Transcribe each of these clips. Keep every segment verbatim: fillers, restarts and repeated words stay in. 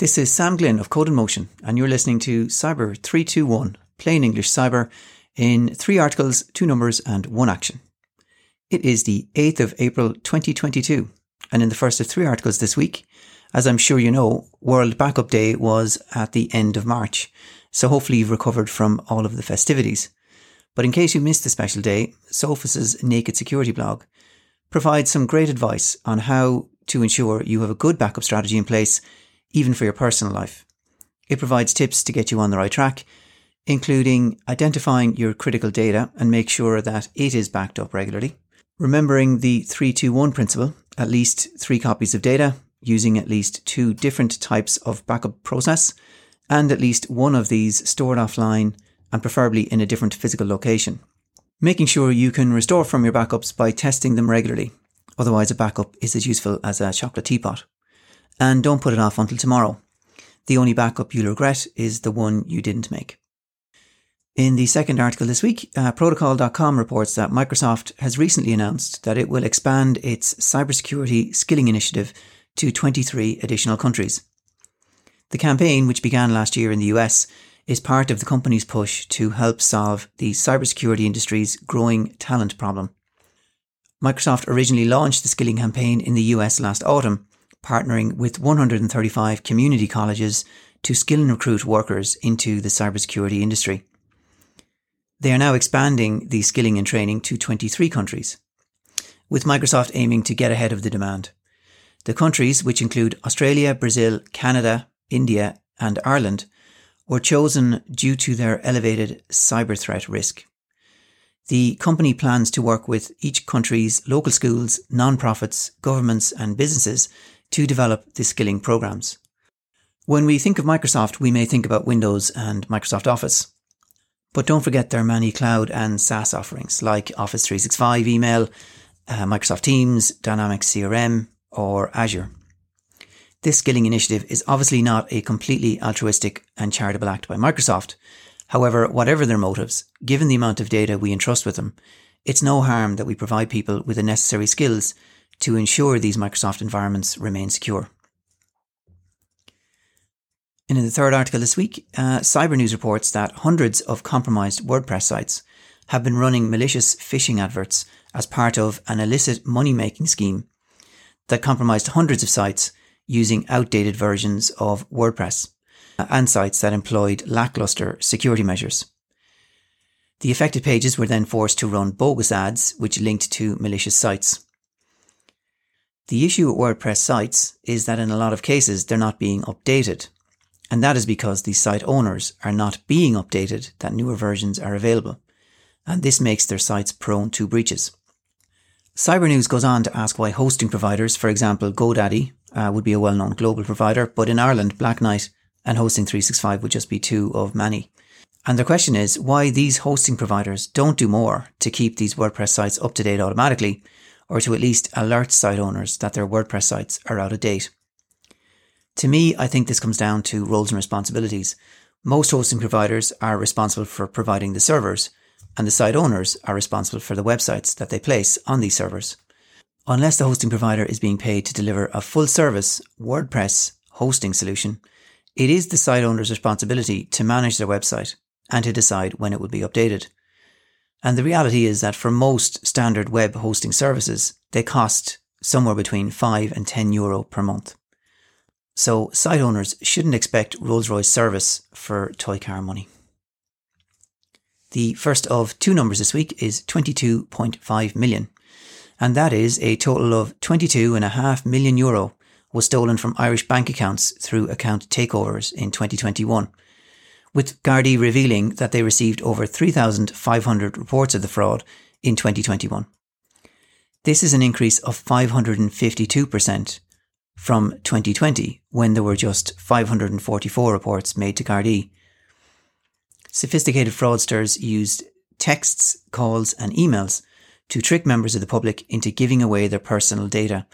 This is Sam Glynn of Code in Motion, and you're listening to Cyber three two one, Plain English Cyber, in three articles, two numbers and one action. It is the eighth of April twenty twenty-two, and in the first of three articles this week, as I'm sure you know, World Backup Day was at the end of March, so hopefully you've recovered from all of the festivities. But in case you missed the special day, Sophos' Naked Security blog provides some great advice on how to ensure you have a good backup strategy in place, even for your personal life. It provides tips to get you on the right track, including identifying your critical data and make sure that it is backed up regularly, remembering the three two one principle, at least three copies of data, using at least two different types of backup process, and at least one of these stored offline and preferably in a different physical location. Making sure you can restore from your backups by testing them regularly. Otherwise, a backup is as useful as a chocolate teapot. And don't put it off until tomorrow. The only backup you'll regret is the one you didn't make. In the second article this week, uh, Protocol dot com reports that Microsoft has recently announced that it will expand its cybersecurity skilling initiative to twenty-three additional countries. The campaign, which began last year in the U S, is part of the company's push to help solve the cybersecurity industry's growing talent problem. Microsoft originally launched the skilling campaign in the U S last autumn, partnering with one hundred thirty-five community colleges to skill and recruit workers into the cybersecurity industry. They are now expanding the skilling and training to twenty-three countries, with Microsoft aiming to get ahead of the demand. The countries, which include Australia, Brazil, Canada, India and Ireland, were chosen due to their elevated cyber threat risk. The company plans to work with each country's local schools, non-profits, governments and businesses to develop the skilling programmes. When we think of Microsoft, we may think about Windows and Microsoft Office. But don't forget their many cloud and SaaS offerings like Office three sixty-five email, uh, Microsoft Teams, Dynamics C R M or Azure. This skilling initiative is obviously not a completely altruistic and charitable act by Microsoft. However, whatever their motives, given the amount of data we entrust with them, it's no harm that we provide people with the necessary skills to ensure these Microsoft environments remain secure. And in the third article this week, uh, Cyber News reports that hundreds of compromised WordPress sites have been running malicious phishing adverts as part of an illicit money-making scheme that compromised hundreds of sites using outdated versions of WordPress and sites that employed lackluster security measures. The affected pages were then forced to run bogus ads which linked to malicious sites. The issue with WordPress sites is that in a lot of cases they're not being updated, and that is because the site owners are not being updated that newer versions are available, and this makes their sites prone to breaches. Cyber News goes on to ask why hosting providers, for example GoDaddy, uh, would be a well-known global provider, but in Ireland, Blacknight and Hosting three sixty-five would just be two of many. And the question is why these hosting providers don't do more to keep these WordPress sites up to date automatically, or to at least alert site owners that their WordPress sites are out of date. To me, I think this comes down to roles and responsibilities. Most hosting providers are responsible for providing the servers, and the site owners are responsible for the websites that they place on these servers. Unless the hosting provider is being paid to deliver a full service WordPress hosting solution, it is the site owner's responsibility to manage their website and to decide when it will be updated. And the reality is that for most standard web hosting services, they cost somewhere between five and ten euro per month. So site owners shouldn't expect Rolls-Royce service for toy car money. The first of two numbers this week is twenty-two point five million, and that is a total of twenty-two point five million euro was stolen from Irish bank accounts through account takeovers in twenty twenty-one, with Gardaí revealing that they received over three thousand five hundred reports of the fraud in twenty twenty-one. This is an increase of five hundred fifty-two percent from twenty twenty, when there were just five hundred forty-four reports made to Gardaí. Sophisticated fraudsters used texts, calls and emails to trick members of the public into giving away their personal data,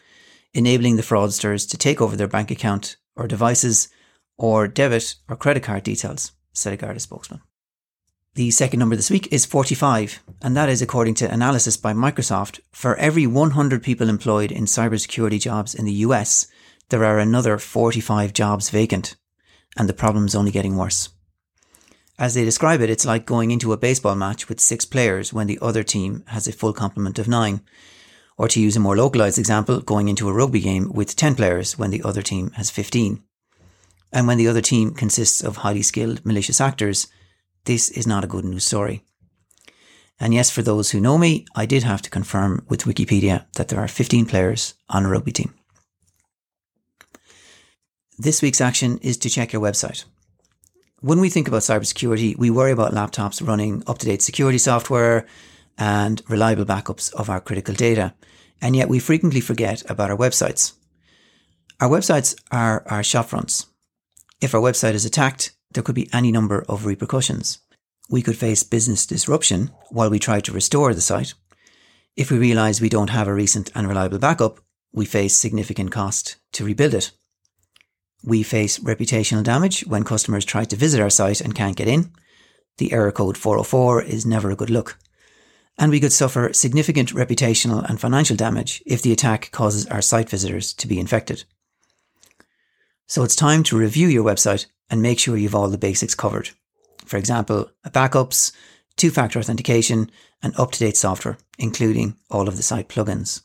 enabling the fraudsters to take over their bank account or devices or debit or credit card details, said a Garda spokesman. The second number this week is forty-five, and that is according to analysis by Microsoft. For every one hundred people employed in cybersecurity jobs in the U S, there are another forty-five jobs vacant, and the problem's only getting worse. As they describe it, it's like going into a baseball match with six players when the other team has a full complement of nine. Or to use a more localised example, going into a rugby game with ten players when the other team has fifteen. And when the other team consists of highly skilled malicious actors, this is not a good news story. And yes, for those who know me, I did have to confirm with Wikipedia that there are fifteen players on a rugby team. This week's action is to check your website. When we think about cybersecurity, we worry about laptops running up-to-date security software and reliable backups of our critical data. And yet we frequently forget about our websites. Our websites are our shopfronts. If our website is attacked, there could be any number of repercussions. We could face business disruption while we try to restore the site. If we realise we don't have a recent and reliable backup, we face significant cost to rebuild it. We face reputational damage when customers try to visit our site and can't get in. The error code four oh four is never a good look. And we could suffer significant reputational and financial damage if the attack causes our site visitors to be infected. So it's time to review your website and make sure you've all the basics covered. For example, backups, two-factor authentication, and up-to-date software, including all of the site plugins.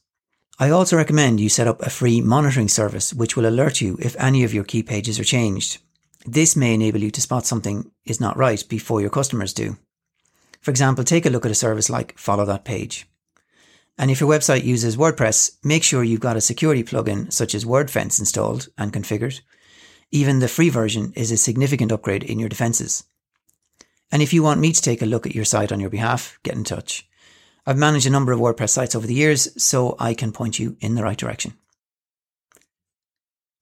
I also recommend you set up a free monitoring service which will alert you if any of your key pages are changed. This may enable you to spot something is not right before your customers do. For example, take a look at a service like Follow That Page. And if your website uses WordPress, make sure you've got a security plugin such as WordFence installed and configured. Even the free version is a significant upgrade in your defences. And if you want me to take a look at your site on your behalf, get in touch. I've managed a number of WordPress sites over the years, so I can point you in the right direction.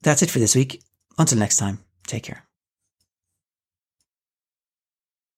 That's it for this week. Until next time, take care.